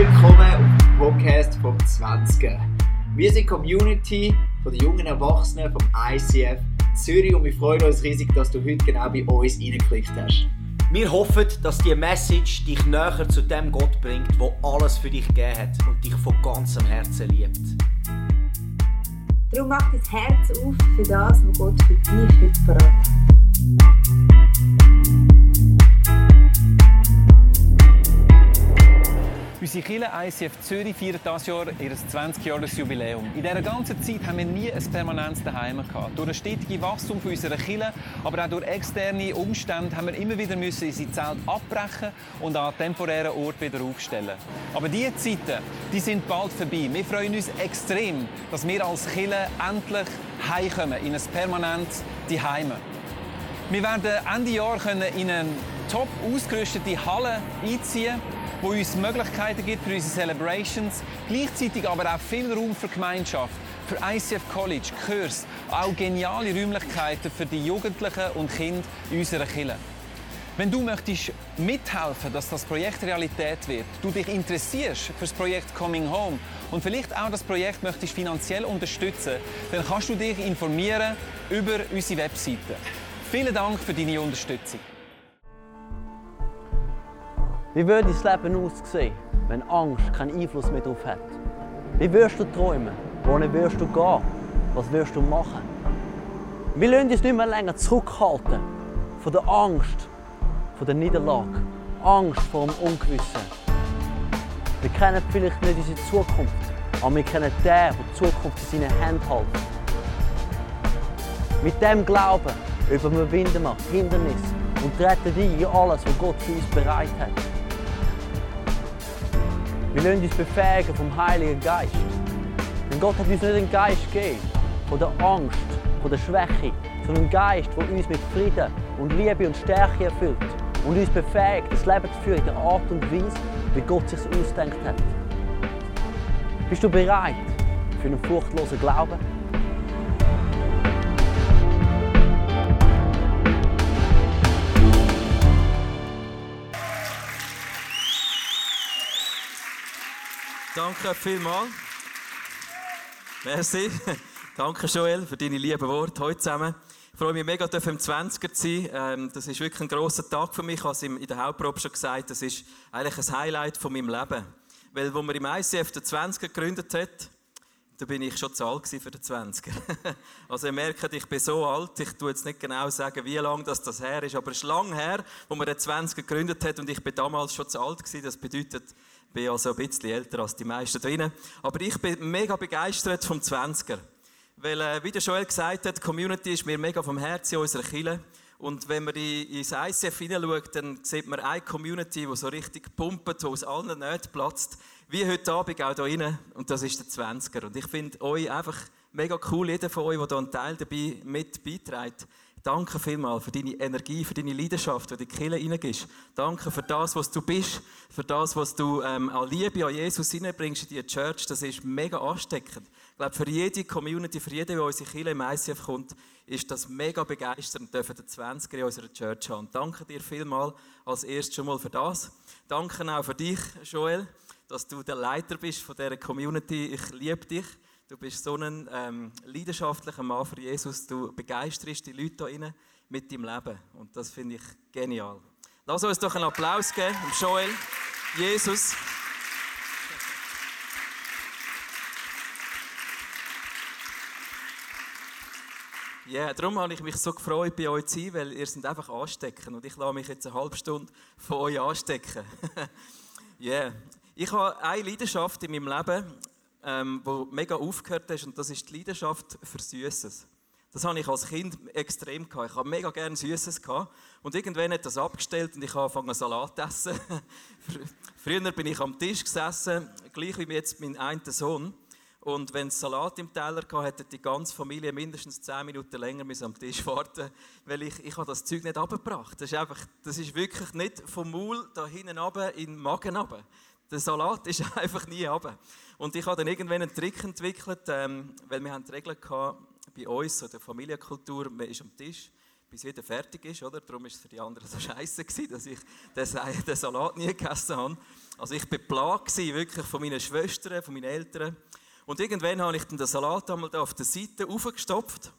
willkommen auf dem Podcast vom 20. Wir sind Community von den jungen Erwachsenen vom ICF Zürich und wir freuen uns riesig, dass du heute genau bei uns reingeklickt hast. Wir hoffen, dass diese Message dich näher zu dem Gott bringt, der alles für dich gegeben hat und dich von ganzem Herzen liebt. Darum mach dein Herz auf für das, was Gott für dich heute bereit hat. Unsere Kirche ICF Zürich feiert dieses Jahr ihr 20-Jahres-Jubiläum. In dieser ganzen Zeit haben wir nie ein permanentes Zuhause gehabt. Durch ein stetiges Wachstum unserer Kirche, aber auch durch externe Umstände, haben wir immer wieder unsere Zelte abbrechen und an temporären Orten wieder aufstellen. Aber diese Zeiten, die sind bald vorbei. Wir freuen uns extrem, dass wir als Kirche endlich heimkommen, in ein permanentes Zuhause. Wir werden Ende Jahr in eine top ausgerüstete Halle einziehen, die uns Möglichkeiten gibt für unsere Celebrations, gleichzeitig aber auch viel Raum für Gemeinschaft, für ICF College, Kurs, auch geniale Räumlichkeiten für die Jugendlichen und Kinder unserer Kirche. Wenn du möchtest mithelfen, dass das Projekt Realität wird, du dich interessierst für das Projekt Coming Home und vielleicht auch das Projekt möchtest finanziell unterstützen, dann kannst du dich informieren über unsere Webseite. Vielen Dank für deine Unterstützung. Wie würde dein Leben aussehen, wenn Angst keinen Einfluss mehr darauf hat? Wie wirst du träumen? Wohin wirst du gehen? Was wirst du machen? Wir lassen uns nicht mehr länger zurückhalten von der Angst, von der Niederlage, Angst vor dem Ungewissen. Wir kennen vielleicht nicht unsere Zukunft, aber wir kennen den, der die Zukunft in seinen Händen hält. Mit diesem Glauben überwinden wir Hindernisse und treten ein in alles, was Gott für uns bereit hat. Wir lassen uns befähigen vom Heiligen Geist. Denn Gott hat uns nicht einen Geist gegeben von der Angst, von der Schwäche, sondern einen Geist, der uns mit Frieden und Liebe und Stärke erfüllt. Und uns befähigt, das Leben zu führen in der Art und Weise, wie Gott es sich ausgedacht hat. Bist du bereit für einen furchtlosen Glauben? Danke vielmals. Merci. Danke, Joel, für deine lieben Worte heute zusammen. Ich freue mich mega, dass ich im 20er zu sein. Das ist wirklich ein grosser Tag für mich. Ich habe es in der Hauptprobe schon gesagt, das ist eigentlich ein Highlight von meinem Leben. Weil, als man im ICF den 20er gegründet hat, da bin ich schon zu alt für den 20er. Also ihr merkt, ich bin so alt, ich tue jetzt nicht genau sagen, wie lange das her ist, aber es ist lange her, als man den 20er gegründet hat und ich bin damals schon zu alt gewesen. Das bedeutet, ich bin also ein bisschen älter als die meisten drinnen. Aber ich bin mega begeistert vom 20er. Weil, wie der Joel gesagt hat, die Community ist mir mega vom Herzen in unserer Kirche. Und wenn man ins ICF hineinschaut, dann sieht man eine Community, die so richtig pumpt, die aus allen Nähten platzt. Wie heute Abend auch hier rein. Und das ist der 20er. Und ich finde euch einfach mega cool, jeder von euch, der da einen Teil dabei mit beiträgt. Danke vielmals für deine Energie, für deine Leidenschaft, die du in die Kirche hineingibst. Danke für das, was du bist, für das, was du an Liebe, an Jesus hineinbringst in diese Church. Das ist mega ansteckend. Ich glaube, für jede Community, für jeden, der unsere Kirche im ICF kommt, ist das mega begeisternd, dürfen den 20er in unserer Church haben. Danke dir vielmals als erstes schon mal für das. Danke auch für dich, Joel, dass du der Leiter bist von dieser Community. Ich liebe dich. Du bist so ein leidenschaftlicher Mann für Jesus. Du begeisterst die Leute hier mit deinem Leben. Und das finde ich genial. Lass uns doch einen Applaus geben, Joel, Jesus. Ja, darum habe ich mich so gefreut, bei euch zu sein, weil ihr seid einfach anstecken. Und ich lasse mich jetzt eine halbe Stunde von euch anstecken. Yeah. Ich habe eine Leidenschaft in meinem Leben, die mega aufgehört ist, und das ist die Leidenschaft für Süßes. Das hatte ich als Kind extrem. Ich hatte mega gerne Süßes. Und irgendwann hat das abgestellt und ich habe angefangen, Salat zu essen. Früher bin ich am Tisch gesessen, gleich wie jetzt mein einen Sohn. Und wenn es Salat im Teller gab, hätte die ganze Familie mindestens 10 Minuten länger am Tisch warten, weil ich habe das Zeug nicht runtergebracht. Das ist wirklich nicht vom Maul da hinten runter in den Magen runter. Der Salat ist einfach nie runter. Und ich habe dann irgendwann einen Trick entwickelt, weil wir haben die Regeln gehabt, bei uns, so der Familienkultur, man ist am Tisch, bis wieder fertig ist, oder? Darum war es für die anderen so scheiße, dass ich den Salat nie gegessen habe. Also ich war geplagt, wirklich von meinen Schwestern, von meinen Eltern. Und irgendwann habe ich den Salat einmal auf der Seite aufgestopft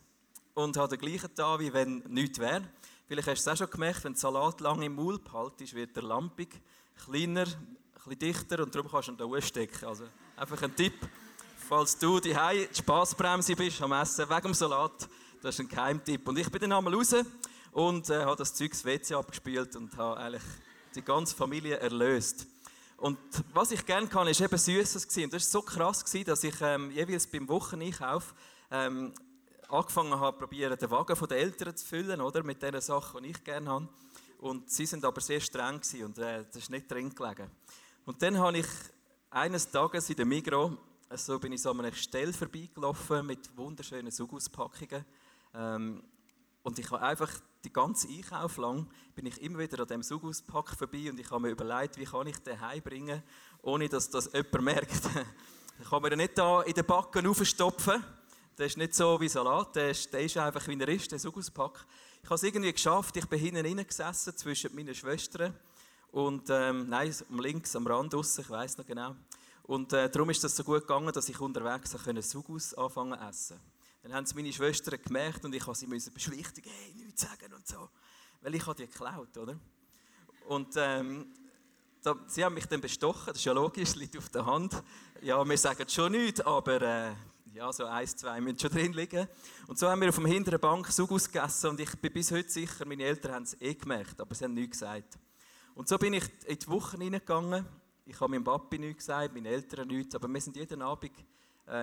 und habe den gleichen da, wie wenn nichts wäre. Vielleicht hast du es auch schon gemerkt, wenn der Salat lange im Maul behaltest, wird er lampig, kleiner, etwas dichter und darum kannst du ihn da ausstecken. Also einfach ein Tipp, falls du zu Hause die Spassbremse bist am Essen wegen dem Salat. Das ist ein Geheimtipp. Und ich bin dann einmal raus und habe das Zeug ins WC abgespielt und habe eigentlich die ganze Familie erlöst. Und was ich gerne kann, ist eben Süßes gewesen. Und das war so krass gewesen, dass ich jeweils beim Wocheneinkauf angefangen habe, probieren, den Wagen der Eltern zu füllen, oder? Mit den Sachen, die ich gerne habe. Und sie sind aber sehr streng gewesen und das ist nicht drin gelegen. Und dann habe ich eines Tages in der Migros, also bin ich so an einer Stelle vorbeigelaufen mit wunderschönen Sugus-Packungen. Und ich habe einfach die ganze Einkauf lang, bin ich immer wieder an diesem Sugus-Pack vorbei und ich habe mir überlegt, wie kann ich den heimbringen, ohne dass das jemand merkt. Ich kann mir nicht da in den Backen aufstopfen. Der ist nicht so wie Salat, der ist einfach wie er ist, der Sugus-Pack. Ich habe es irgendwie geschafft, ich bin hinten reingesessen zwischen meinen Schwestern und, nein, links am Rand raus, ich weiss noch genau. Und darum ist das so gut gegangen, dass ich unterwegs Sugus anfangen zu essen. Dann haben es meine Schwestern gemerkt und ich musste sie beschwichtigen, hey, nichts sagen und so. Weil ich habe die geklaut, oder? Und sie haben mich dann bestochen, das ist ja logisch, liegt auf der Hand. Ja, wir sagen schon nichts, aber ja, so 1, 2 müssen schon drin liegen. Und so haben wir auf der hinteren Bank Sugus gegessen und ich bin bis heute sicher, meine Eltern haben es eh gemerkt, aber sie haben nichts gesagt. Und so bin ich in die Woche reingegangen. Ich habe meinem Papi nichts gesagt, meinen Eltern nichts, aber wir sind jeden Abend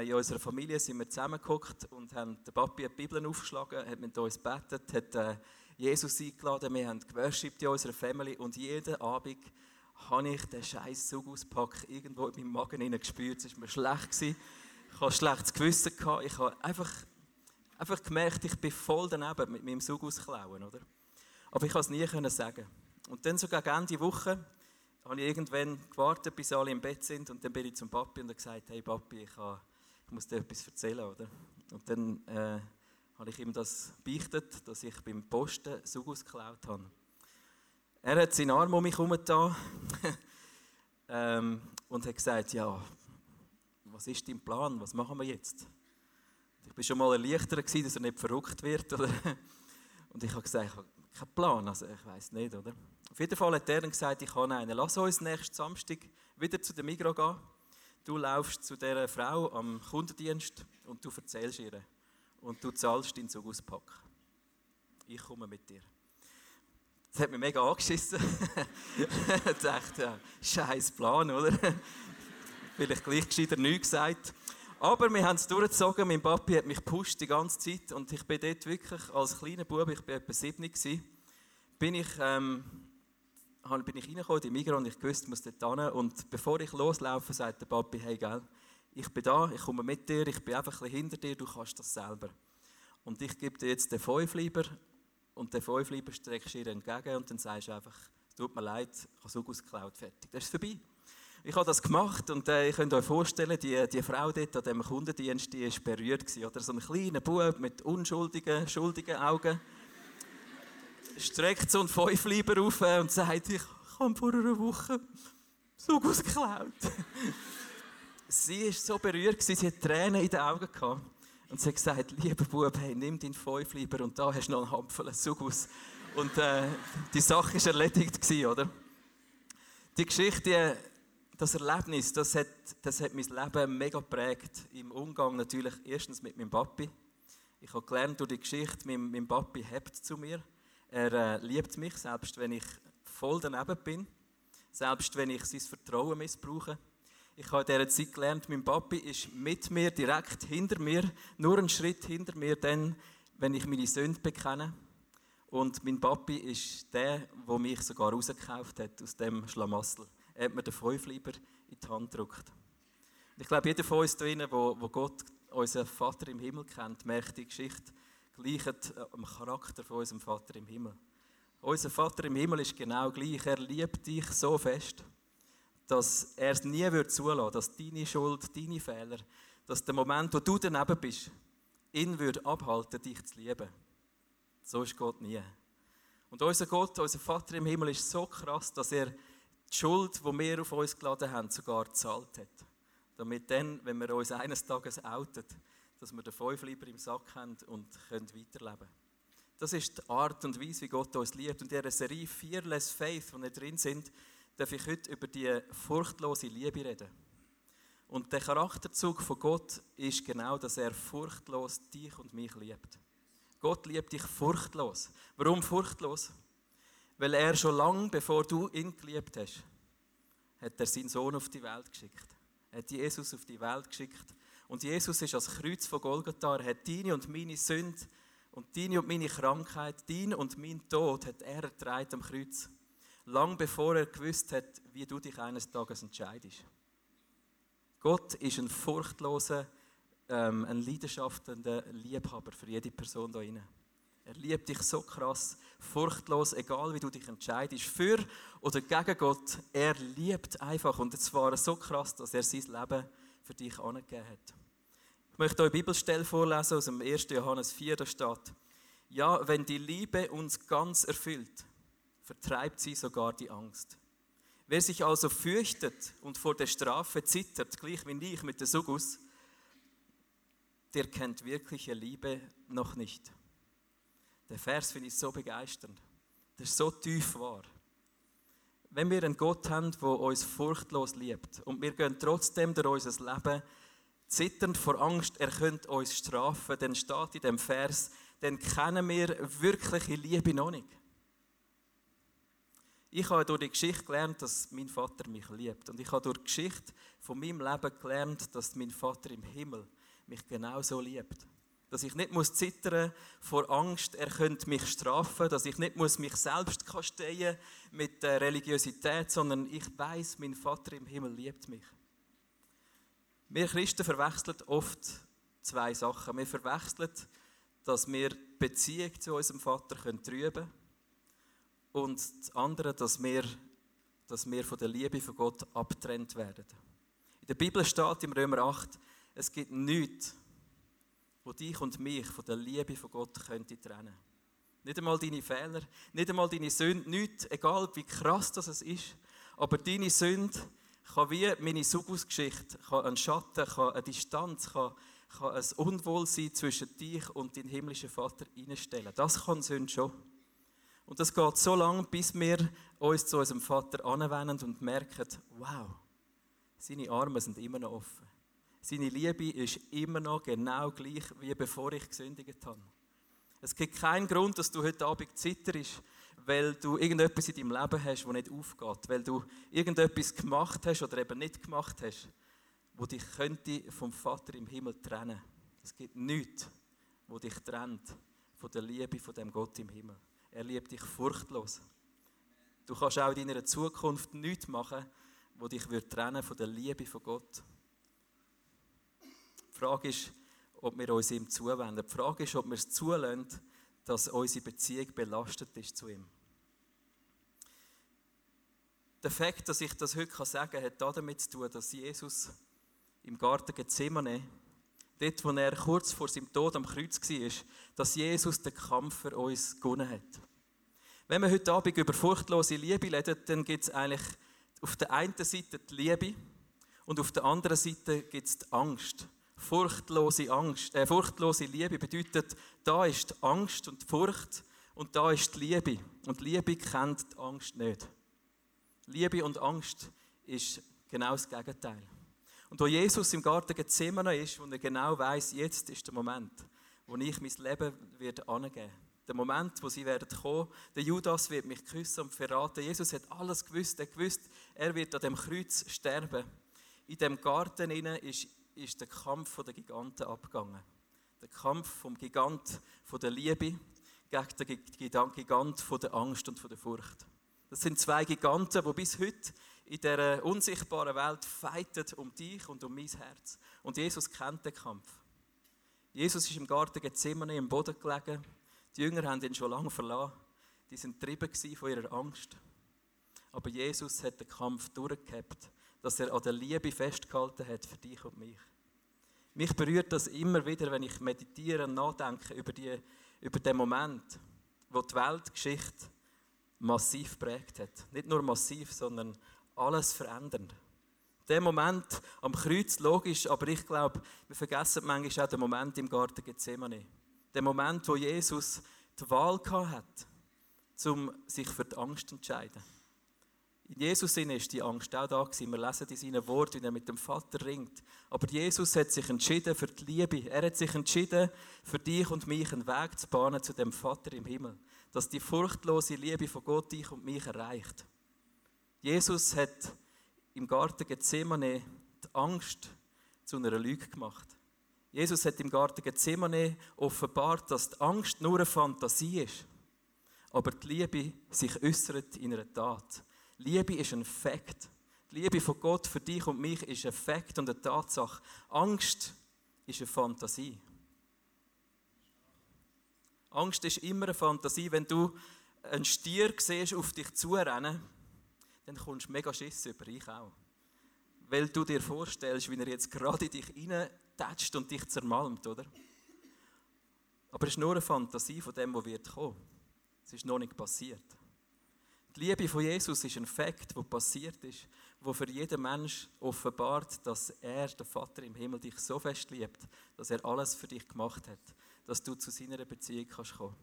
in unserer Familie zusammengehockt und haben den Papi die Bibel aufgeschlagen, hat mit uns gebetet, hat Jesus eingeladen, wir haben geworshippt in unserer Family und jeden Abend habe ich den scheiß Sugus-Pack irgendwo in meinem Magen hineingespürt. Es war mir schlecht gewesen. Ich hatte ein schlechtes Gewissen. Ich habe einfach gemerkt, ich bin voll daneben mit meinem Sugus-Klauen, oder? Aber ich konnte es nie sagen. Und dann so gegen Ende Woche habe ich irgendwann gewartet, bis alle im Bett sind und dann bin ich zum Papi und habe gesagt, hey Papi, ich muss dir etwas erzählen, oder? Und dann habe ich ihm das beichtet, dass ich beim Posten Sugus geklaut habe. Er hat seinen Arm um mich herumgetan und hat gesagt, ja, was ist dein Plan, was machen wir jetzt? Und ich war schon mal erleichtert, dass er nicht verrückt wird, oder? Und ich habe gesagt, ich habe keinen Plan, also ich weiss nicht, oder? Auf jeden Fall hat er dann gesagt, ich habe einen. Lass uns nächsten Samstag wieder zu der Migros gehen. Du laufst zu dieser Frau am Kundendienst und du erzählst ihr. Und du zahlst deinen Sugus-Pack. Ich komme mit dir. Das hat mich mega angeschissen. Ich dachte, ja, scheiß Plan, oder? Vielleicht gleich gescheiter nichts gesagt. Aber wir haben es durchgezogen. Mein Papi hat mich gepusht die ganze Zeit. Und ich bin dort wirklich als kleiner Bub, ich war etwa 7, bin ich reingekommen in die Migros und ich wusste, ich muss dort hin. Und bevor ich loslaufe, sagt der Papi, hey, gell, ich bin da, ich komme mit dir, ich bin einfach ein bisschen hinter dir, du kannst das selber. Und ich gebe dir jetzt den 5-Lieber und den 5-Lieber streckst du ihr entgegen und dann sagst du einfach, tut mir leid, ich habe Sugus geklaut, fertig. Das ist vorbei. Ich habe das gemacht und ihr könnt euch vorstellen, die Frau dort an diesem Kundendienst, die war berührt gewesen, oder? So ein kleiner Bub mit schuldigen Augen. Streckt so einen 5-Lieber auf und sagt, ich habe vor einer Woche Sugus geklaut. Sie war so berührt, sie hatte Tränen in den Augen gehabt. Und sie hat gesagt, lieber Bub, hey, nimm deinen 5-Lieber und da hast du noch einen Handvoll Sugus. Und die Sache war erledigt gewesen, oder? Die Geschichte, das Erlebnis, das hat mein Leben mega geprägt. Im Umgang natürlich erstens mit meinem Papi. Ich habe gelernt durch die Geschichte, mein Papi hebt zu mir. Er liebt mich, selbst wenn ich voll daneben bin, selbst wenn ich sein Vertrauen missbrauche. Ich habe in dieser Zeit gelernt, mein Papi ist mit mir, direkt hinter mir, nur einen Schritt hinter mir, dann, wenn ich meine Sünde bekenne. Und mein Papi ist der mich sogar rausgekauft hat aus dem Schlamassel. Er hat mir den 5-Lieber in die Hand gedrückt. Ich glaube, jeder von uns hier, der Gott, unseren Vater im Himmel kennt, merkt die Geschichte, gleicht am Charakter von unserem Vater im Himmel. Unser Vater im Himmel ist genau gleich. Er liebt dich so fest, dass er es nie zulassen würde, dass deine Schuld, deine Fehler, dass der Moment, wo du daneben bist, ihn würde abhalten, dich zu lieben. So ist Gott nie. Und unser Gott, unser Vater im Himmel, ist so krass, dass er die Schuld, die wir auf uns geladen haben, sogar gezahlt hat. Damit dann, wenn wir uns eines Tages outen, dass wir den Fünfliber im Sack haben und können weiterleben können. Das ist die Art und Weise, wie Gott uns liebt. Und in dieser Serie Fearless Faith, wo wir drin sind, darf ich heute über die furchtlose Liebe reden. Und der Charakterzug von Gott ist genau, dass er furchtlos dich und mich liebt. Gott liebt dich furchtlos. Warum furchtlos? Weil er schon lange, bevor du ihn geliebt hast, hat er seinen Sohn auf die Welt geschickt. Er hat Jesus auf die Welt geschickt. Und Jesus ist als Kreuz von Golgotha. Er hat deine und meine Sünde und deine und meine Krankheit, dein und mein Tod hat er ertragen am Kreuz. Lang bevor er gewusst hat, wie du dich eines Tages entscheidest. Gott ist ein furchtloser, ein leidenschaftender Liebhaber für jede Person da drin. Er liebt dich so krass, furchtlos, egal wie du dich entscheidest, für oder gegen Gott. Er liebt einfach und zwar so krass, dass er sein Leben für dich angegeben hat. Ich möchte euch eine Bibelstelle vorlesen aus dem 1. Johannes 4, da steht: Ja, wenn die Liebe uns ganz erfüllt, vertreibt sie sogar die Angst. Wer sich also fürchtet und vor der Strafe zittert, gleich wie ich mit der Sugus, der kennt wirkliche Liebe noch nicht. Der Vers finde ich so begeisternd. Das ist so tief wahr. Wenn wir einen Gott haben, der uns furchtlos liebt und wir gehen trotzdem durch unser Leben zitternd vor Angst, er könnte uns strafen, dann steht in dem Vers, dann kennen wir wirkliche Liebe noch nicht. Ich habe durch die Geschichte gelernt, dass mein Vater mich liebt. Und ich habe durch die Geschichte von meinem Leben gelernt, dass mein Vater im Himmel mich genauso liebt. Dass ich nicht zittern muss vor Angst, er könnte mich strafen, dass ich nicht mich selbst kasteien muss mit der Religiosität, sondern ich weiß, mein Vater im Himmel liebt mich. Wir Christen verwechseln oft zwei Sachen. Wir verwechseln, dass wir die Beziehung zu unserem Vater trüben können und das andere, dass wir von der Liebe von Gott abgetrennt werden. In der Bibel steht im Römer 8, es gibt nichts, wo dich und mich von der Liebe von Gott könnte trennen. Nicht einmal deine Fehler, nicht einmal deine Sünde, nichts, egal wie krass das ist, aber deine Sünde kann wie meine Sugus-Geschichte, kann ein Schatten, kann eine Distanz, kann ein Unwohlsein zwischen dich und deinem himmlischen Vater hineinstellen. Das kann Sünde schon. Und das geht so lange, bis wir uns zu unserem Vater anwenden und merken, wow, seine Arme sind immer noch offen. Seine Liebe ist immer noch genau gleich, wie bevor ich gesündigt habe. Es gibt keinen Grund, dass du heute Abend zitterst, weil du irgendetwas in deinem Leben hast, das nicht aufgeht. Weil du irgendetwas gemacht hast oder eben nicht gemacht hast, das dich könnte vom Vater im Himmel trennen. Es gibt nichts, das dich trennt von der Liebe von dem Gott im Himmel. Er liebt dich furchtlos. Du kannst auch in deiner Zukunft nichts machen, das dich trennen von der Liebe von Gott. Die Frage ist, ob wir uns ihm zuwenden. Die Frage ist, ob wir es zulassen, dass unsere Beziehung belastet ist zu ihm. Der Fakt, dass ich das heute sagen kann, hat damit zu tun, dass Jesus im Garten Gethsemane, dort, wo er kurz vor seinem Tod am Kreuz war, dass Jesus den Kampf für uns gewonnen hat. Wenn wir heute Abend über furchtlose Liebe reden, dann gibt es eigentlich auf der einen Seite die Liebe und auf der anderen Seite gibt es die Angst. Furchtlose Liebe bedeutet, da ist die Angst und die Furcht und da ist die Liebe. Und die Liebe kennt die Angst nicht. Liebe und Angst ist genau das Gegenteil. Und wo Jesus im Garten Gethsemane ist, wo er genau weiss, jetzt ist der Moment, wo ich mein Leben angeben werde. Der Moment, wo sie kommen werden, der Judas wird mich küssen und verraten. Jesus hat alles gewusst, er hat gewusst, er wird an dem Kreuz sterben. In dem Garten ist der Kampf der Giganten abgegangen. Der Kampf vom Gigant der Liebe gegen den Gigant der Angst und der Furcht. Das sind zwei Giganten, die bis heute in dieser unsichtbaren Welt fighten um dich und um mein Herz. Und Jesus kennt den Kampf. Jesus ist im Garten Gethsemane im Boden gelegen. Die Jünger haben ihn schon lange verlassen. Die waren getrieben von ihrer Angst. Aber Jesus hat den Kampf durchgehabt, dass er an der Liebe festgehalten hat für dich und mich. Mich berührt das immer wieder, wenn ich meditiere und nachdenke über den Moment, wo die Weltgeschichte massiv geprägt hat. Nicht nur massiv, sondern alles verändernd. Der Moment am Kreuz, logisch, aber ich glaube, wir vergessen manchmal auch den Moment im Garten Gethsemane. Den Moment, wo Jesus die Wahl hatte, um sich für die Angst zu entscheiden. In Jesus' Sinn ist die Angst auch da gewesen. Wir lesen in seinen Worten, wie er mit dem Vater ringt. Aber Jesus hat sich entschieden für die Liebe. Er hat sich entschieden, für dich und mich einen Weg zu bahnen zu dem Vater im Himmel. Dass die furchtlose Liebe von Gott dich und mich erreicht. Jesus hat im Garten Gethsemane die Angst zu einer Lüge gemacht. Jesus hat im Garten Gethsemane offenbart, dass die Angst nur eine Fantasie ist. Aber die Liebe sich äußert in einer Tat. Liebe ist ein Fakt. Die Liebe von Gott für dich und mich ist ein Fakt und eine Tatsache. Angst ist eine Fantasie. Angst ist immer eine Fantasie. Wenn du einen Stier siehst, auf dich zurennen, dann kommst du mega Schiss über, ich auch. Weil du dir vorstellst, wie er jetzt gerade in dich hineintätscht und dich zermalmt, oder? Aber es ist nur eine Fantasie von dem, was wird kommen. Es ist noch nicht passiert. Die Liebe von Jesus ist ein Fakt, der passiert ist, der für jeden Menschen offenbart, dass er, der Vater im Himmel, dich so fest liebt, dass er alles für dich gemacht hat, dass du zu seiner Beziehung kannst kommen.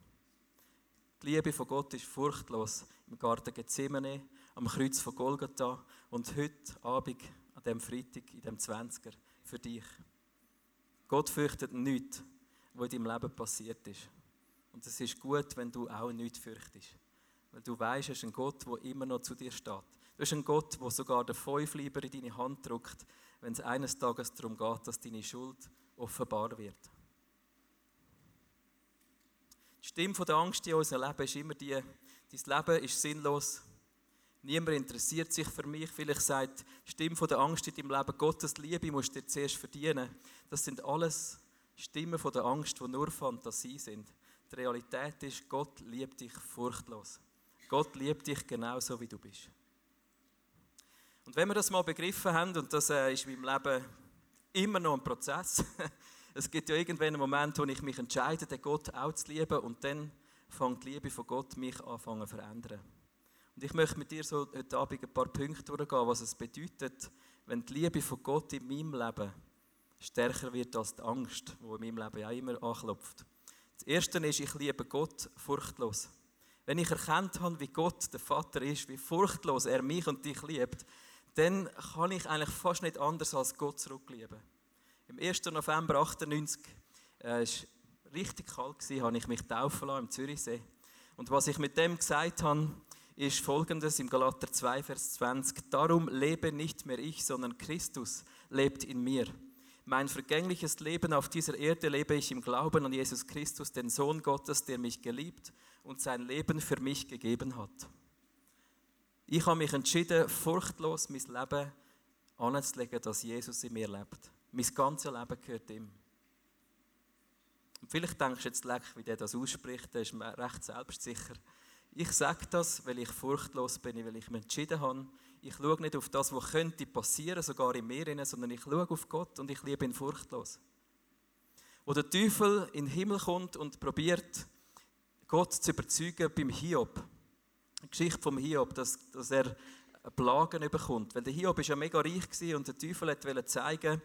Die Liebe von Gott ist furchtlos im Garten Gethsemane, am Kreuz von Golgotha und heute Abend, an diesem Freitag, in diesem 20er, für dich. Gott fürchtet nichts, was in deinem Leben passiert ist. Und es ist gut, wenn du auch nichts fürchtest. Weil du weißt, es ist ein Gott, der immer noch zu dir steht. Du bist ein Gott, der sogar den Fünfleiber in deine Hand drückt, wenn es eines Tages darum geht, dass deine Schuld offenbar wird. Die Stimme der Angst in unserem Leben ist immer die, dein Leben ist sinnlos. Niemand interessiert sich für mich. Vielleicht sagt die Stimme der Angst in deinem Leben, Gottes Liebe musst du dir zuerst verdienen. Das sind alles Stimmen der Angst, die nur Fantasie sind. Die Realität ist, Gott liebt dich furchtlos. Gott liebt dich genauso, wie du bist. Und wenn wir das mal begriffen haben, und das ist in meinem Leben immer noch ein Prozess, es gibt ja irgendwann einen Moment, wo ich mich entscheide, den Gott auch zu lieben, und dann fängt die Liebe von Gott mich anfangen zu verändern. Und ich möchte mit dir so heute Abend ein paar Punkte durchgehen, was es bedeutet, wenn die Liebe von Gott in meinem Leben stärker wird als die Angst, die in meinem Leben auch immer anklopft. Das Erste ist, ich liebe Gott furchtlos. Wenn ich erkannt habe, wie Gott der Vater ist, wie furchtlos er mich und dich liebt, dann kann ich eigentlich fast nicht anders als Gott zurücklieben. Am 1. November 1998, es war richtig kalt, habe ich mich taufen lassen im Zürichsee. Und was ich mit dem gesagt habe, ist Folgendes im Galater 2, Vers 20. Darum lebe nicht mehr ich, sondern Christus lebt in mir. Mein vergängliches Leben auf dieser Erde lebe ich im Glauben an Jesus Christus, den Sohn Gottes, der mich geliebt und sein Leben für mich gegeben hat. Ich habe mich entschieden, furchtlos mein Leben anzulegen, dass Jesus in mir lebt. Mein ganzes Leben gehört ihm. Und vielleicht denkst du jetzt, wie der das ausspricht, der ist mir recht selbstsicher. Ich sage das, weil ich furchtlos bin, weil ich mich entschieden habe. Ich schaue nicht auf das, was könnte passieren, sogar in mir, sondern ich schaue auf Gott und ich liebe ihn furchtlos. Wo der Teufel in den Himmel kommt und probiert, Gott zu überzeugen beim Hiob. Die Geschichte vom Hiob, dass er Plagen bekommt. Weil der Hiob war ja mega reich und der Teufel wollte zeigen,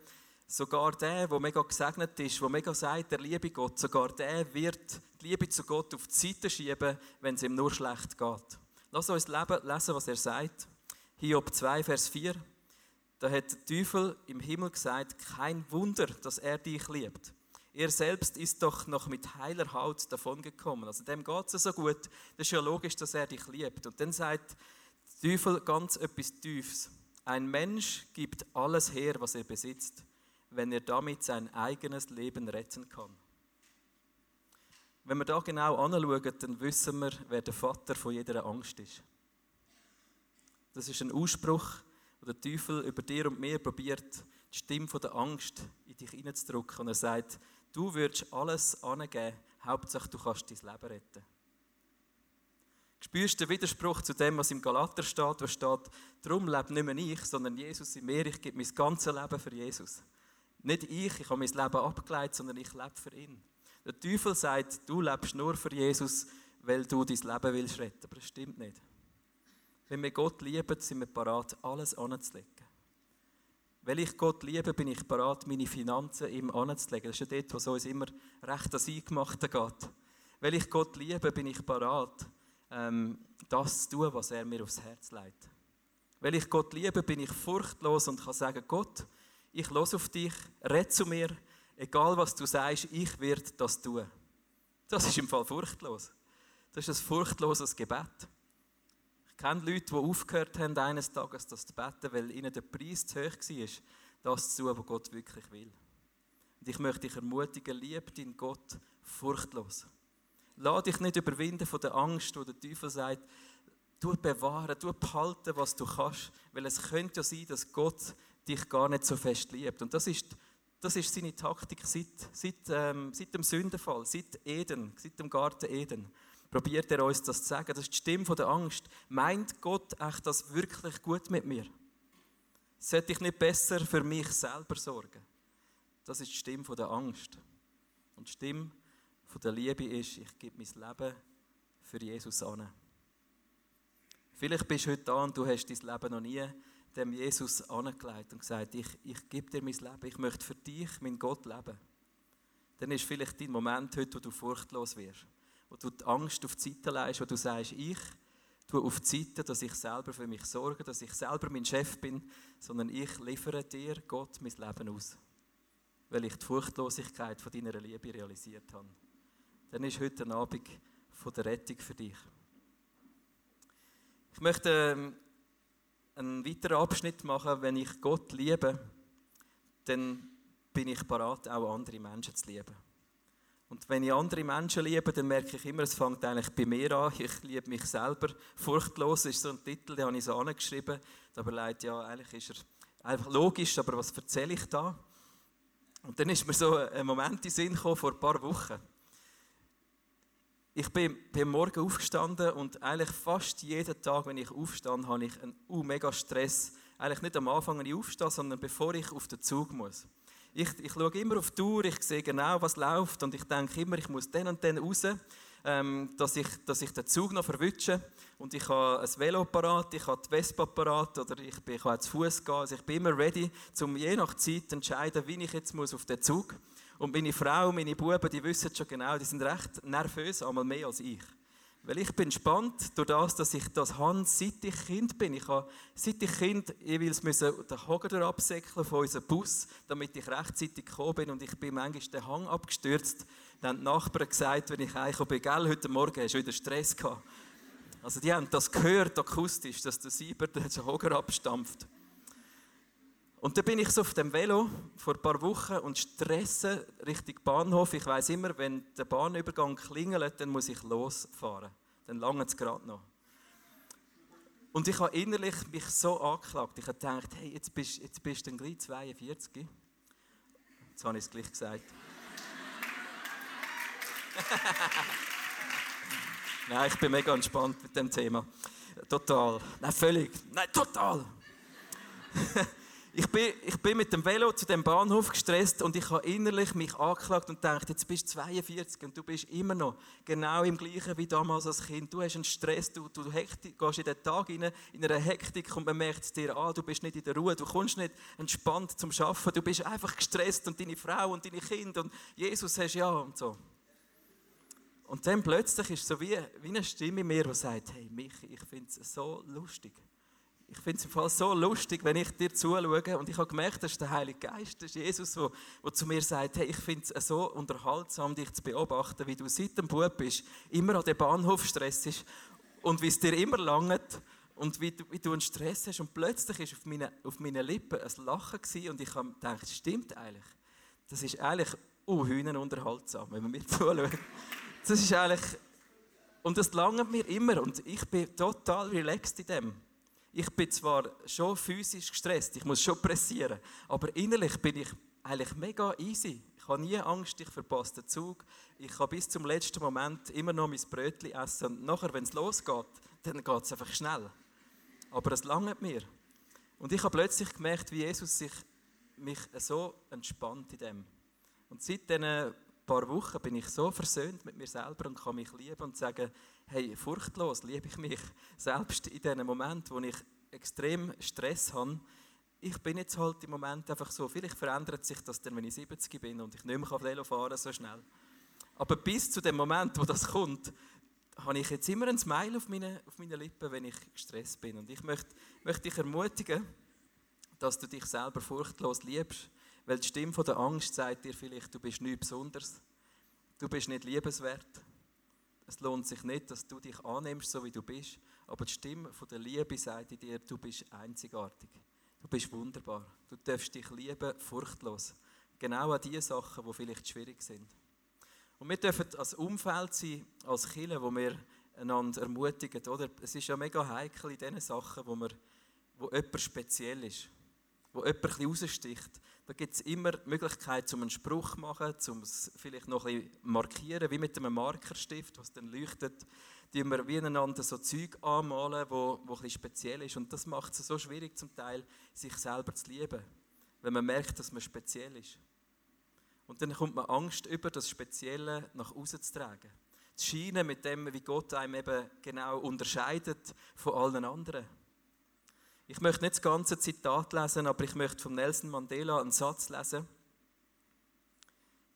sogar der mega gesegnet ist, der mega sagt, der liebe Gott, sogar der wird die Liebe zu Gott auf die Seite schieben, wenn es ihm nur schlecht geht. Lass uns lesen, was er sagt. Hiob 2, Vers 4. Da hat der Teufel im Himmel gesagt, kein Wunder, dass er dich liebt. Er selbst ist doch noch mit heiler Haut davongekommen. Also dem geht es so gut. Das ist ja logisch, dass er dich liebt. Und dann sagt der Teufel ganz etwas Tiefes. Ein Mensch gibt alles her, was er besitzt, wenn er damit sein eigenes Leben retten kann. Wenn wir da genau anschauen, dann wissen wir, wer der Vater von jeder Angst ist. Das ist ein Ausspruch, wo der Teufel über dir und mir probiert, die Stimme der Angst in dich hineinzudrücken. Und er sagt, du würdest alles angeben, Hauptsache du kannst dein Leben retten. Spürst du den Widerspruch zu dem, was im Galater steht, wo steht, darum lebe nicht mehr ich, sondern Jesus in mir, ich gebe mein ganzes Leben für Jesus. Nicht ich habe mein Leben abgelegt, sondern ich lebe für ihn. Der Teufel sagt, du lebst nur für Jesus, weil du dein Leben willst retten. Aber das stimmt nicht. Wenn wir Gott lieben, sind wir bereit, alles anzulegen. Weil ich Gott liebe, bin ich bereit, meine Finanzen ihm anzulegen. Das ist ja dort, was uns immer recht das Eingemachte geht. Weil ich Gott liebe, bin ich bereit, das zu tun, was er mir aufs Herz legt. Weil ich Gott liebe, bin ich furchtlos und kann sagen, Gott, ich höre auf dich, red zu mir, egal was du sagst, ich werde das tun. Das ist im Fall furchtlos. Das ist ein furchtloses Gebet. Ich kenne Leute, die aufgehört haben, eines Tages das zu beten, weil ihnen der Preis zu hoch war, das zu tun, was Gott wirklich will. Und ich möchte dich ermutigen, liebe deinen Gott furchtlos. Lass dich nicht überwinden von der Angst, wo der Teufel sagt, du bewahren, du behalten, was du kannst, weil es könnte ja sein, dass Gott dich gar nicht so fest liebt. Und das ist seine Taktik seit dem Sündenfall, seit Eden, seit dem Garten Eden. Probiert er uns das zu sagen. Das ist die Stimme von der Angst. Meint Gott echt das wirklich gut mit mir? Sollte ich nicht besser für mich selber sorgen? Das ist die Stimme von der Angst. Und die Stimme von der Liebe ist, ich gebe mein Leben für Jesus an. Vielleicht bist du heute da und du hast dein Leben noch nie dem Jesus angelegt und gesagt, ich gebe dir mein Leben, ich möchte für dich, mein Gott, leben. Dann ist vielleicht dein Moment heute, wo du furchtlos wirst, wo du die Angst auf die Seite legst, wo du sagst, ich tue auf die Seite, dass ich selber für mich sorge, dass ich selber mein Chef bin, sondern ich liefere dir, Gott, mein Leben aus, weil ich die Furchtlosigkeit von deiner Liebe realisiert habe. Dann ist heute ein Abend von der Rettung für dich. Ich möchte einen weiteren Abschnitt machen. Wenn ich Gott liebe, dann bin ich bereit, auch andere Menschen zu lieben. Und wenn ich andere Menschen liebe, dann merke ich immer, es fängt eigentlich bei mir an. Ich liebe mich selber. Furchtlos ist so ein Titel, den habe ich so angeschrieben. Da überlegt, ja, eigentlich ist er einfach logisch, aber was erzähle ich da? Und dann ist mir so ein Moment in den Sinn gekommen, vor ein paar Wochen. Ich bin morgen aufgestanden und eigentlich fast jeden Tag, wenn ich aufstehe, habe ich einen mega Stress. Eigentlich nicht am Anfang, wenn ich aufstehe, sondern bevor ich auf den Zug muss. Ich schaue immer auf die Uhr, ich sehe genau, was läuft und ich denke immer, ich muss den und den raus, dass ich den Zug noch verwütsche. Und ich habe ein Velo parat, ich habe die Vespa parat oder ich kann zu Fuß gehen. Also ich bin immer ready, um je nach Zeit zu entscheiden, wie ich jetzt auf den Zug muss. Und meine Frau, meine Buben, die wissen schon genau, die sind recht nervös, einmal mehr als ich. Weil ich bin gespannt, durch das, dass ich das habe, seit ich Kind bin. Ich habe, seit ich Kind jeweils den Haken absäckeln von unserem Bus, damit ich rechtzeitig gekommen bin. Und ich bin manchmal den Hang abgestürzt. Dann haben die Nachbarn gesagt, wenn ich heimgekommen bin, gell, heute Morgen hast du wieder Stress gehabt. Also die haben das gehört, akustisch, dass der Sieber den Haken abstampft. Und dann bin ich so auf dem Velo vor ein paar Wochen und stresse Richtung Bahnhof. Ich weiss immer, wenn der Bahnübergang klingelt, dann muss ich losfahren. Dann langt es gerade noch. Und ich habe innerlich mich so angeklagt. Ich habe gedacht, hey, jetzt bist du gleich 42. Jetzt habe ich es gleich gesagt. Nein, ich bin mega entspannt mit dem Thema. Total. Nein, völlig. Nein, total. Ich bin mit dem Velo zu dem Bahnhof gestresst und ich habe innerlich mich angeklagt und gedacht, jetzt bist du 42 und du bist immer noch genau im Gleichen wie damals als Kind. Du hast einen Stress, du Hektik, gehst in den Tag rein, in einer Hektik und man merkt es dir an, du bist nicht in der Ruhe, du kommst nicht entspannt zum Arbeiten, du bist einfach gestresst und deine Frau und deine Kinder und Jesus hast ja und so. Und dann plötzlich ist so wie eine Stimme in mir, die sagt, hey Michi, ich finde es so lustig. Ich finde es im Fall so lustig, wenn ich dir zuschaue. Und ich habe gemerkt, das ist der Heilige Geist, das ist Jesus, der zu mir sagt, hey, ich finde es so unterhaltsam, dich zu beobachten, wie du seit dem Bub bist, immer an den Bahnhof stressst und wie es dir immer langt und wie du einen Stress hast. Und plötzlich war auf meinen Lippen ein Lachen gewesen, und ich habe gedacht, das stimmt eigentlich. Das ist eigentlich hühnerunterhaltsam, wenn man mir zuschaut. Das ist eigentlich... Und das langt mir immer und ich bin total relaxed in dem. Ich bin zwar schon physisch gestresst, ich muss schon pressieren, aber innerlich bin ich eigentlich mega easy. Ich habe nie Angst, ich verpasse den Zug. Ich kann bis zum letzten Moment immer noch mein Brötchen essen und nachher, wenn es losgeht, dann geht es einfach schnell. Aber es langt mir. Und ich habe plötzlich gemerkt, wie Jesus mich so entspannt in dem. Und seit diesen paar Wochen bin ich so versöhnt mit mir selber und kann mich lieben und sagen, hey, furchtlos liebe ich mich. Selbst in diesen Momenten, wo ich extrem Stress habe, ich bin jetzt halt im Moment einfach so, vielleicht verändert sich das dann, wenn ich 70 bin und ich nicht mehr Velo fahren kann so schnell. Aber bis zu dem Moment, wo das kommt, habe ich jetzt immer ein Smile auf meinen Lippen, wenn ich gestresst bin. Und ich möchte dich ermutigen, dass du dich selber furchtlos liebst, weil die Stimme von der Angst sagt dir vielleicht, du bist nichts Besonderes, du bist nicht liebenswert, es lohnt sich nicht, dass du dich annimmst, so wie du bist, aber die Stimme von der Liebe sagt dir, du bist einzigartig, du bist wunderbar, du darfst dich lieben, furchtlos. Genau an die Sachen, die vielleicht schwierig sind. Und wir dürfen als Umfeld sein, als Kirche, wo wir einander ermutigen, oder? Es ist ja mega heikel in diesen Sachen, wo jemand speziell ist, wo jemand ein bisschen raussticht. Da gibt es immer die Möglichkeit, einen Spruch zu machen, um es vielleicht noch ein bisschen markieren, wie mit einem Markerstift, was dann leuchtet. Die wir wie einander so Zeug anmalen, wo ein bisschen speziell ist. Und das macht es so schwierig zum Teil, sich selber zu lieben, wenn man merkt, dass man speziell ist. Und dann kommt man Angst über, das Spezielle nach außen zu tragen. Zu scheinen mit dem, wie Gott einem eben genau unterscheidet von allen anderen. Ich möchte nicht das ganze Zitat lesen, aber ich möchte von Nelson Mandela einen Satz lesen.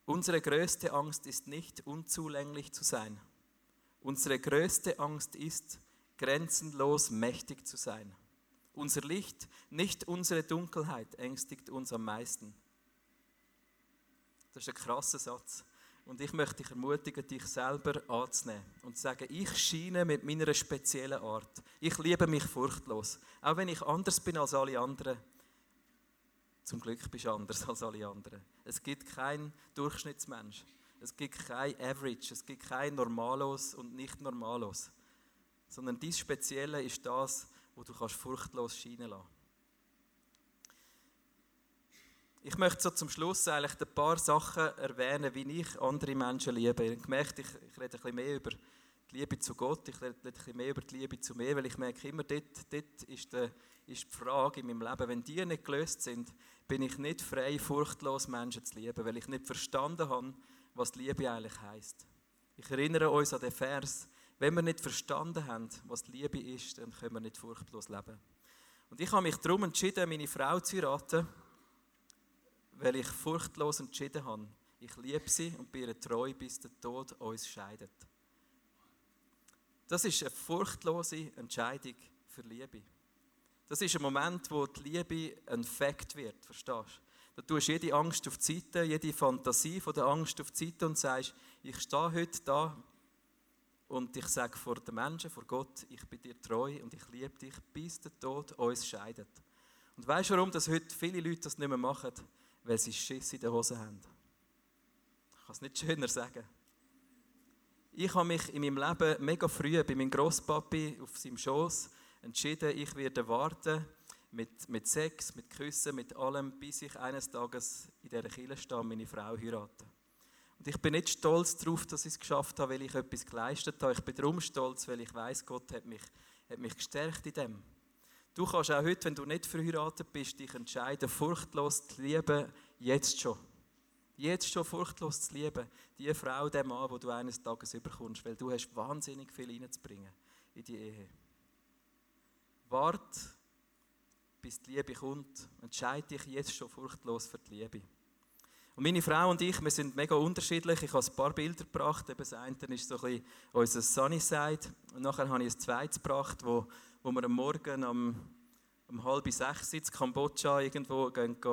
Unsere größte Angst ist nicht, unzulänglich zu sein. Unsere größte Angst ist, grenzenlos mächtig zu sein. Unser Licht, nicht unsere Dunkelheit, ängstigt uns am meisten. Das ist ein krasser Satz. Und ich möchte dich ermutigen, dich selber anzunehmen und zu sagen, ich scheine mit meiner speziellen Art. Ich liebe mich furchtlos. Auch wenn ich anders bin als alle anderen. Zum Glück bist du anders als alle anderen. Es gibt keinen Durchschnittsmensch. Es gibt kein Average. Es gibt kein Normalos und Nicht-Normalos. Sondern dein Spezielle ist das, wo du kannst furchtlos scheinen lassen. Ich möchte so zum Schluss eigentlich ein paar Sachen erwähnen, wie ich andere Menschen liebe. Ich habe gemerkt, ich rede ein bisschen mehr über die Liebe zu Gott, ich rede ein bisschen mehr über die Liebe zu mir, weil ich merke immer, dort ist die Frage in meinem Leben, wenn die nicht gelöst sind, bin ich nicht frei, furchtlos Menschen zu lieben, weil ich nicht verstanden habe, was die Liebe eigentlich heisst. Ich erinnere uns an den Vers, wenn wir nicht verstanden haben, was die Liebe ist, dann können wir nicht furchtlos leben. Und ich habe mich darum entschieden, meine Frau zu heiraten, weil ich furchtlos entschieden habe, ich liebe sie und bin ihr treu, bis der Tod uns scheidet. Das ist eine furchtlose Entscheidung für Liebe. Das ist ein Moment, wo die Liebe ein Fakt wird, verstehst du? Da tust du jede Angst auf die Seite, jede Fantasie von der Angst auf die Seite und sagst, ich stehe heute da und ich sage vor den Menschen, vor Gott, ich bin dir treu und ich liebe dich, bis der Tod uns scheidet. Und weißt du, warum das heute viele Leute das nicht mehr machen? Weil sie Schiss in den Hosen haben. Ich kann es nicht schöner sagen. Ich habe mich in meinem Leben mega früh bei meinem Grosspapi auf seinem Schoss entschieden, ich werde warten mit Sex, mit Küssen, mit allem, bis ich eines Tages in dieser Kirche stehe und meine Frau heirate. Und ich bin nicht stolz darauf, dass ich es geschafft habe, weil ich etwas geleistet habe. Ich bin darum stolz, weil ich weiss, Gott hat mich gestärkt in dem. Du kannst auch heute, wenn du nicht verheiratet bist, dich entscheiden, furchtlos zu lieben, jetzt schon. Jetzt schon furchtlos zu lieben, die Frau, den Mann, den du eines Tages überkommst, weil du hast wahnsinnig viel reinzubringen in die Ehe. Warte, bis die Liebe kommt. Entscheide dich jetzt schon furchtlos für die Liebe. Und meine Frau und ich, wir sind mega unterschiedlich. Ich habe ein paar Bilder gebracht. Das eine ist so ein bisschen unser Sunnyside. Und nachher habe ich ein zweites gebracht, wo wir am Morgen um 5:30 in Kambodscha irgendwo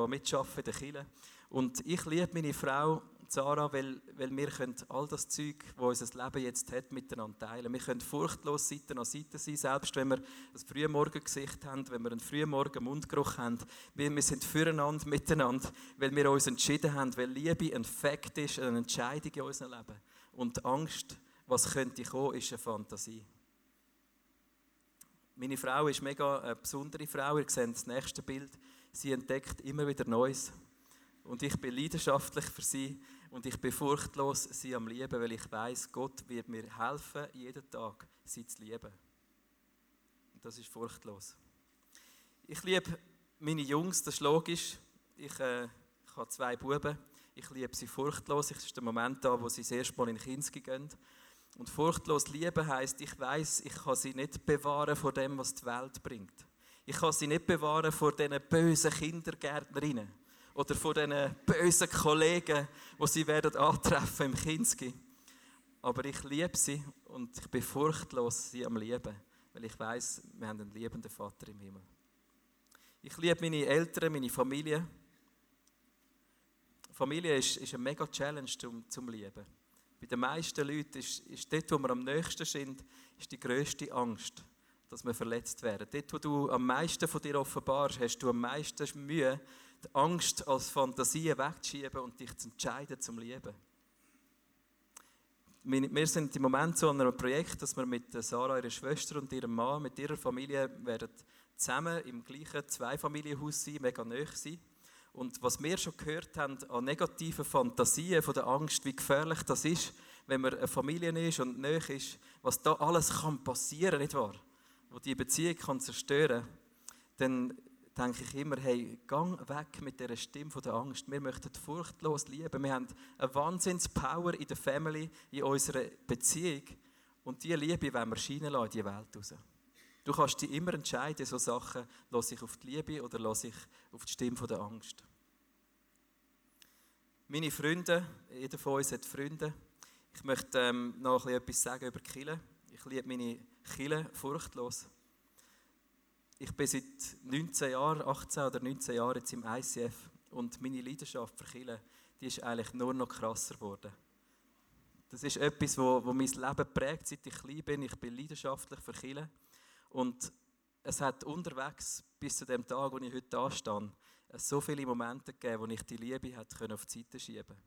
mitarbeiten in der Kirche. Und ich liebe meine Frau Sarah, weil wir können all das Zeug, das unser Leben jetzt hat, miteinander teilen. Wir können furchtlos Seite an Seite sein, selbst wenn wir ein Frühmorgengesicht haben, wenn wir einen Frühmorgen-Mundgeruch haben. Wir sind füreinander, miteinander, weil wir uns entschieden haben, weil Liebe ein Fakt ist, eine Entscheidung in unserem Leben. Und die Angst, was könnte kommen, ist eine Fantasie. Meine Frau ist mega eine besondere Frau, ihr seht das nächste Bild. Sie entdeckt immer wieder Neues. Und ich bin leidenschaftlich für sie und ich bin furchtlos sie am Lieben, weil ich weiss, Gott wird mir helfen, jeden Tag sie zu lieben. Und das ist furchtlos. Ich liebe meine Jungs, das ist logisch. Ich habe 2 Buben. Ich liebe sie furchtlos. Das ist der Moment da, wo sie das erste Mal in Kinski gehen. Und furchtlos lieben heisst, ich weiss, ich kann sie nicht bewahren vor dem, was die Welt bringt. Ich kann sie nicht bewahren vor diesen bösen Kindergärtnerinnen oder vor diesen bösen Kollegen, die sie werden antreffen im Kinski. Aber ich liebe sie und ich bin furchtlos sie am Lieben, weil ich weiss, wir haben einen liebenden Vater im Himmel. Ich liebe meine Eltern, meine Familie. Familie ist eine mega Challenge zum Lieben. Bei den meisten Leuten ist dort, wo wir am nächsten sind, ist die grösste Angst, dass wir verletzt werden. Dort, wo du am meisten von dir offenbarst, hast du am meisten Mühe, die Angst als Fantasie wegzuschieben und dich zu entscheiden zum Lieben. Wir sind im Moment so an einem Projekt, dass wir mit Sarah, ihrer Schwester und ihrem Mann, mit ihrer Familie werden zusammen im gleichen Zweifamilienhaus sein, mega nahe sein. Und was wir schon gehört haben an negativen Fantasien von der Angst, wie gefährlich das ist, wenn man eine Familie ist und nahe ist, was da alles kann passieren, nicht wahr? Wo die Beziehung kann zerstören, dann denke ich immer, hey, gang weg mit dieser Stimme von der Angst. Wir möchten furchtlos lieben. Wir haben eine Wahnsinnspower in der Family, in unserer Beziehung. Und diese Liebe wollen wir scheinen lassen in die Welt raus. Du kannst dich immer entscheiden, so Sachen, lasse ich auf die Liebe oder lasse ich auf die Stimme von der Angst. Meine Freunde, jeder von uns hat Freunde. Ich möchte noch etwas sagen über Kirche. Ich liebe meine Kirche furchtlos. Ich bin seit 18 oder 19 Jahren jetzt im ICF und meine Leidenschaft für Kirche, die ist eigentlich nur noch krasser geworden. Das ist etwas, wo mein Leben prägt, seit ich klein bin. Ich bin leidenschaftlich für Kirche und es hat unterwegs bis zu dem Tag, wo ich heute da stand, so viele Momente gegeben, wo ich die Liebe hätte auf die Seite schieben können.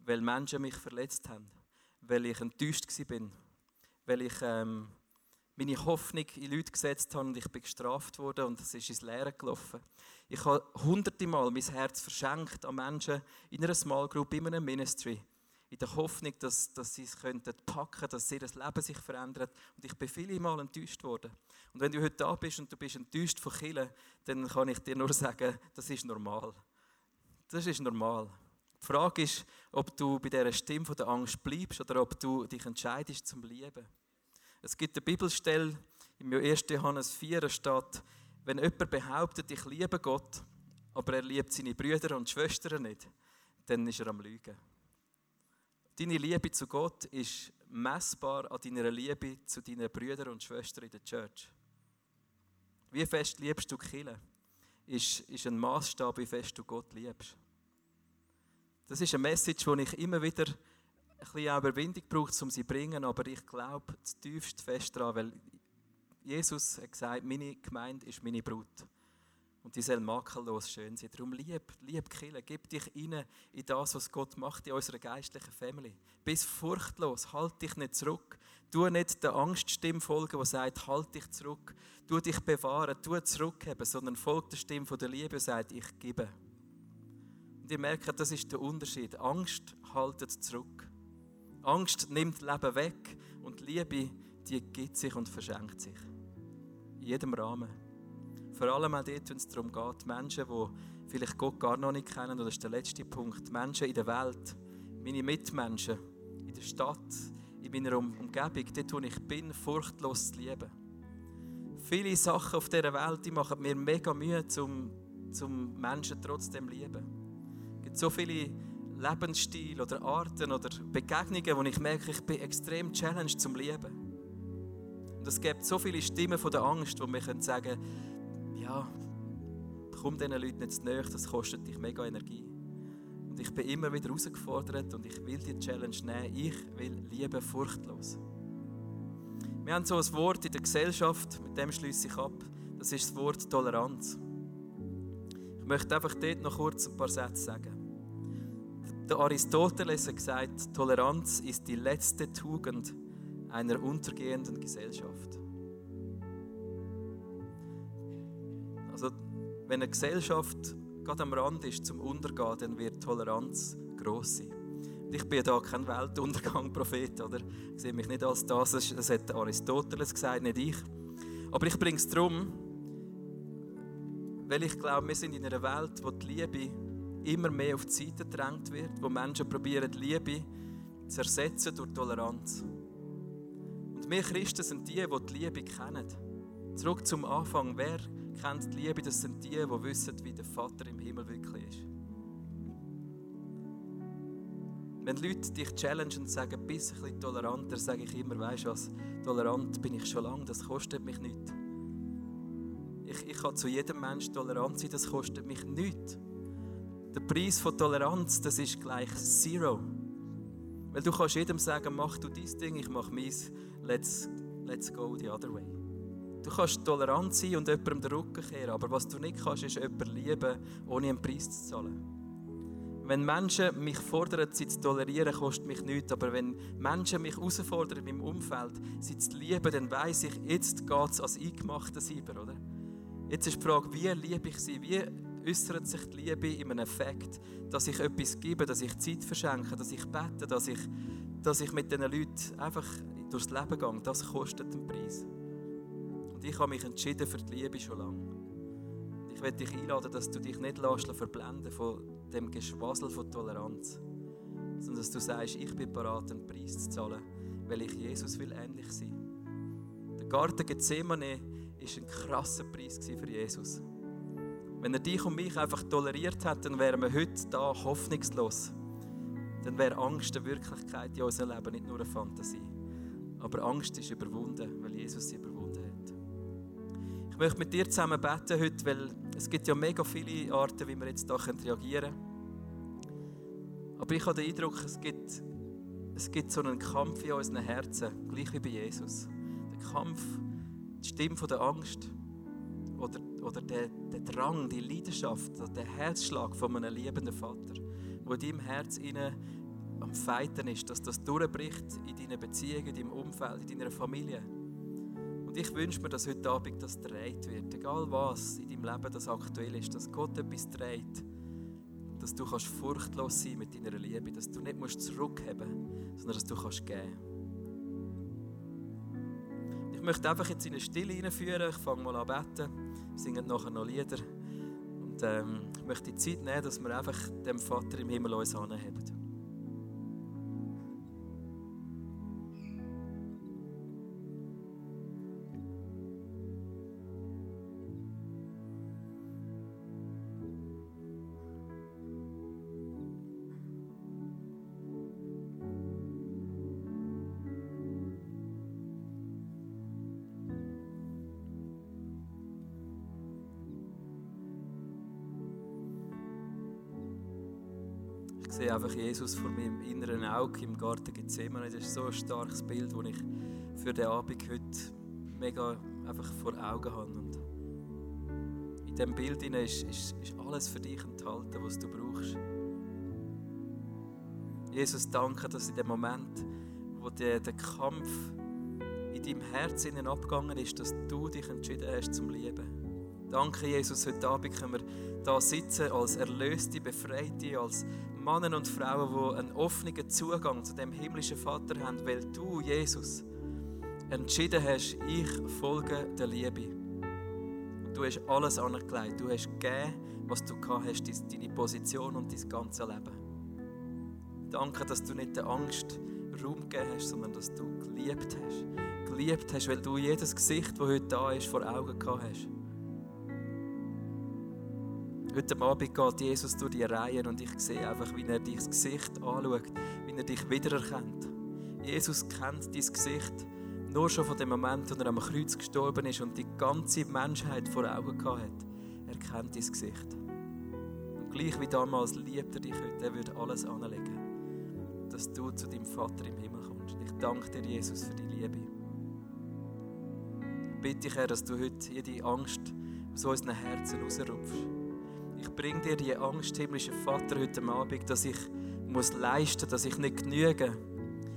Weil Menschen mich verletzt haben, weil ich enttäuscht war, weil ich meine Hoffnung in Leute gesetzt habe und ich bin gestraft worden und es ist ins Leere gelaufen. Ich habe hunderte Mal mein Herz verschenkt an Menschen in einer Small Group, in einem Ministry, in der Hoffnung, dass sie es packen könnten, dass ihr Leben sich verändert. Und ich bin viele Mal enttäuscht worden. Und wenn du heute da bist und du bist enttäuscht von Kirche, dann kann ich dir nur sagen, das ist normal. Das ist normal. Die Frage ist, ob du bei dieser Stimme von der Angst bleibst oder ob du dich entscheidest zum Lieben. Es gibt eine Bibelstelle, im 1. Johannes 4, da steht, wenn jemand behauptet, ich liebe Gott, aber er liebt seine Brüder und Schwestern nicht, dann ist er am Lügen. Deine Liebe zu Gott ist messbar an deiner Liebe zu deinen Brüdern und Schwestern in der Church. Wie fest liebst du die Kirche, ist ein Maßstab, wie fest du Gott liebst. Das ist eine Message, die ich immer wieder ein bisschen Überwindung brauche, um sie zu bringen, aber ich glaube zutiefst fest daran, weil Jesus hat gesagt, meine Gemeinde ist meine Brut und die soll makellos schön sein. Darum lieb Kirche, gib dich rein in das, was Gott macht in unserer geistlichen Family. Bist furchtlos, halt dich nicht zurück. Tu nicht der Angststimme folgen, die sagt, halt dich zurück. Tu dich bewahren, tu zurückheben, sondern folg der Stimme der Liebe, die sagt, ich gebe. Und ihr merkt, das ist der Unterschied. Angst haltet zurück. Angst nimmt Leben weg und Liebe, die gibt sich und verschenkt sich. In jedem Rahmen. Vor allem auch dort, wenn es darum geht, Menschen, die vielleicht Gott gar noch nicht kennen, und das ist der letzte Punkt, Menschen in der Welt, meine Mitmenschen, in der Stadt, in meiner Umgebung, dort, wo ich bin, furchtlos zu lieben. Viele Sachen auf dieser Welt, die machen mir mega Mühe, um Menschen trotzdem zu lieben. So viele Lebensstile oder Arten oder Begegnungen, wo ich merke, ich bin extrem challenged zum Leben. Und es gibt so viele Stimmen von der Angst, die mir sagen, ja, komm diesen Leuten nicht zu nahe, das kostet dich mega Energie. Und ich bin immer wieder herausgefordert und ich will die Challenge nehmen, ich will lieben furchtlos. Wir haben so ein Wort in der Gesellschaft, mit dem schließe ich ab, das ist das Wort Toleranz. Ich möchte einfach dort noch kurz ein paar Sätze sagen. Der Aristoteles hat gesagt, Toleranz ist die letzte Tugend einer untergehenden Gesellschaft. Also, wenn eine Gesellschaft gerade am Rand ist zum Untergehen, dann wird Toleranz gross sein. Und ich bin da kein Weltuntergang-Prophet, oder? Ich sehe mich nicht als das, das hat Aristoteles gesagt, nicht ich. Aber ich bringe es darum, weil ich glaube, wir sind in einer Welt, wo die Liebe immer mehr auf die Seite gedrängt wird, wo Menschen probieren, Liebe zu ersetzen durch Toleranz. Und wir Christen sind die Liebe kennen. Zurück zum Anfang. Wer kennt die Liebe? Das sind die wissen, wie der Vater im Himmel wirklich ist. Wenn Leute dich challengen und sagen, bist ein bisschen toleranter, sage ich immer, weisst du was, tolerant bin ich schon lange, das kostet mich nichts. Ich kann zu jedem Menschen tolerant sein, das kostet mich nichts. Der Preis von Toleranz, das ist gleich Zero. Weil du kannst jedem sagen, mach du dein Ding, ich mach meins, let's go the other way. Du kannst tolerant sein und jemandem den Rücken kehren, aber was du nicht kannst, ist jemanden lieben, ohne einen Preis zu zahlen. Wenn Menschen mich fordern, sie zu tolerieren, kostet mich nichts. Aber wenn Menschen mich herausfordern in meinem Umfeld, sie zu lieben, dann weiss ich, jetzt geht es als eingemachte Sieber, oder? Jetzt ist die Frage, wie liebe ich sie? Wie äußert sich die Liebe in einem Effekt, dass ich etwas gebe, dass ich Zeit verschenke, dass ich bete, dass ich mit diesen Leuten einfach durchs Leben gehe? Das kostet einen Preis. Und ich habe mich entschieden für die Liebe schon lange. Und ich möchte dich einladen, dass du dich nicht verblenden von dem Geschwassel von Toleranz, sondern dass du sagst, ich bin bereit, einen Preis zu zahlen, weil ich Jesus will ähnlich sein. Der Garten Gethsemane war ein krasser Preis für Jesus. Wenn er dich und mich einfach toleriert hätte, dann wären wir heute da hoffnungslos. Dann wäre Angst eine Wirklichkeit in unserem Leben, nicht nur eine Fantasie. Aber Angst ist überwunden, weil Jesus sie überwunden hat. Ich möchte mit dir zusammen beten heute, weil es gibt ja mega viele Arten, wie wir jetzt da reagieren können. Aber ich habe den Eindruck, es gibt so einen Kampf in unseren Herzen, gleich wie bei Jesus. Der Kampf, die Stimme der Angst oder der Drang, die Leidenschaft, der Herzschlag von einem liebenden Vater, der in deinem Herz am Feiten ist, dass das durchbricht in deinen Beziehungen, in deinem Umfeld, in deiner Familie. Und ich wünsche mir, dass heute Abend das gedreht wird. Egal was in deinem Leben das aktuell ist, dass Gott etwas dreht, dass du kannst furchtlos sein mit deiner Liebe, dass du nicht musst zurückheben, sondern dass du kannst geben. Ich möchte einfach jetzt in eine Stille hineinführen. Ich fange mal an beten. Wir singen nachher noch Lieder. Und ich möchte die Zeit nehmen, dass wir einfach dem Vater im Himmel uns anheben. Ich sehe einfach Jesus vor meinem inneren Auge im Garten Gethsemane. Das ist so ein starkes Bild, das ich für den Abend heute mega einfach vor Augen habe. Und in diesem Bild ist alles für dich enthalten, was du brauchst. Jesus, danke, dass in dem Moment, wo der Kampf in deinem Herzen abgegangen ist, dass du dich entschieden hast zum Lieben. Danke, Jesus, heute Abend können wir hier sitzen als Erlöste, Befreite, als Männer und Frauen, die einen offenen Zugang zu dem himmlischen Vater haben, weil du, Jesus, entschieden hast, ich folge der Liebe. Und du hast alles angelegt, du hast gegeben, was du gehabt hast, deine Position und dein ganzes Leben. Danke, dass du nicht der Angst Raum gegeben hast, sondern dass du geliebt hast. Geliebt hast, weil du jedes Gesicht, das heute da ist, vor Augen gehabt hast. Heute Abend geht Jesus durch die Reihen und ich sehe einfach, wie er dein Gesicht anschaut, wie er dich wiedererkennt. Jesus kennt dein Gesicht nur schon von dem Moment, wo er am Kreuz gestorben ist und die ganze Menschheit vor Augen hatte. Er kennt dein Gesicht. Und gleich wie damals liebt er dich heute, er würde alles anlegen, dass du zu deinem Vater im Himmel kommst. Ich danke dir, Jesus, für die Liebe. Ich bitte dich, Herr, dass du heute jede Angst aus unseren Herzen rausrupfst. Ich bringe dir die Angst, himmlischer Vater, heute Abend, dass ich muss leisten, dass ich nicht genüge.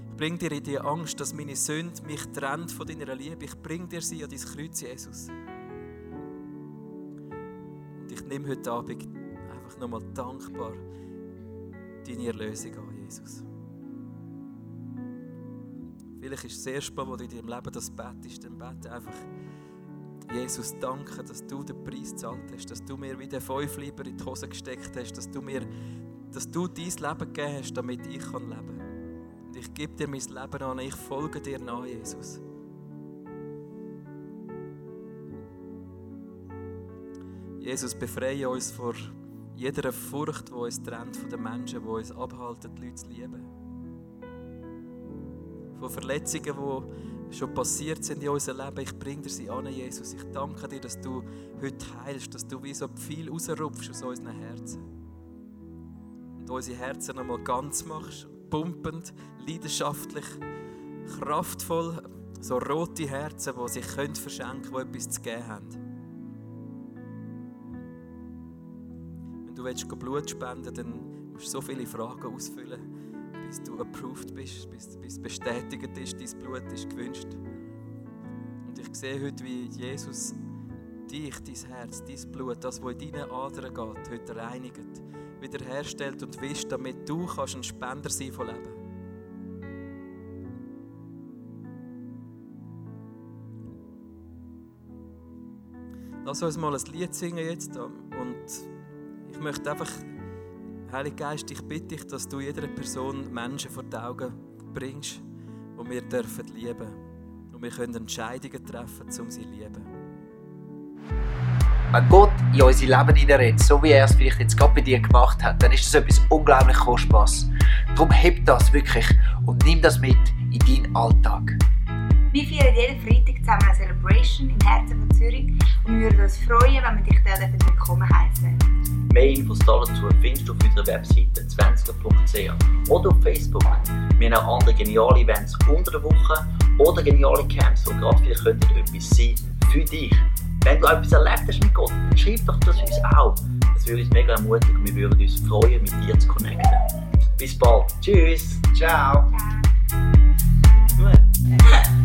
Ich bringe dir die Angst, dass meine Sünde mich trennt von deiner Liebe. Ich bringe dir sie an dein Kreuz, Jesus. Und ich nehme heute Abend einfach nochmal dankbar deine Erlösung an, Jesus. Vielleicht ist es das erste Mal, wo du in deinem Leben das betest, dann bete einfach Jesus, danke, dass du den Preis gezahlt hast, dass du mir wie den Fünfleiber in die Hose gesteckt hast, dass du dein Leben gegeben hast, damit ich leben kann. Und ich gebe dir mein Leben an, ich folge dir nach, Jesus. Jesus, befreie uns vor jeder Furcht, die uns trennt von den Menschen, die uns abhalten, die Leute zu lieben. Von Verletzungen, die schon passiert sind in unserem Leben. Ich bringe dir sie an, Jesus. Ich danke dir, dass du heute heilst, dass du wie so viel rausrupfst aus unseren Herzen. Und unsere Herzen nochmal ganz machst, pumpend, leidenschaftlich, kraftvoll. So rote Herzen, die sich verschenken können, die etwas zu geben haben. Du willst Blut spenden, dann musst du so viele Fragen ausfüllen, bis du approved bist, bis bestätigt ist, dein Blut ist gewünscht. Und ich sehe heute, wie Jesus dich, dein Herz, dein Blut, das, was in deinen Adern geht, heute reinigt, wiederherstellt und wischt, damit du kannst ein Spender sein von Leben. Lass uns mal ein Lied singen jetzt und ich möchte einfach, Heiliger Geist, ich bitte dich, dass du jeder Person Menschen vor die Augen bringst, die wir dürfen lieben. Und wir können Entscheidungen treffen, um sie zu lieben. Wenn Gott in unser Leben hineinredet, so wie er es vielleicht jetzt gerade bei dir gemacht hat, dann ist das etwas unglaublich Kostbares. Darum heb das wirklich und nimm das mit in deinen Alltag. Wir feiern jeden Freitag zusammen eine Celebration im Herzen von Zürich und wir würden uns freuen, wenn wir dich dort willkommen heißen. Mehr Infos dazu findest du auf unserer Webseite 20.ch oder auf Facebook. Wir haben auch andere geniale Events unter der Woche oder geniale Camps, wo gerade vielleicht etwas sein für dich. Wenn du etwas erlebt hast mit Gott, dann schreib doch das uns auch. Das würde uns mega ermutigen und wir würden uns freuen, mit dir zu connecten. Bis bald. Tschüss. Ciao. Ciao.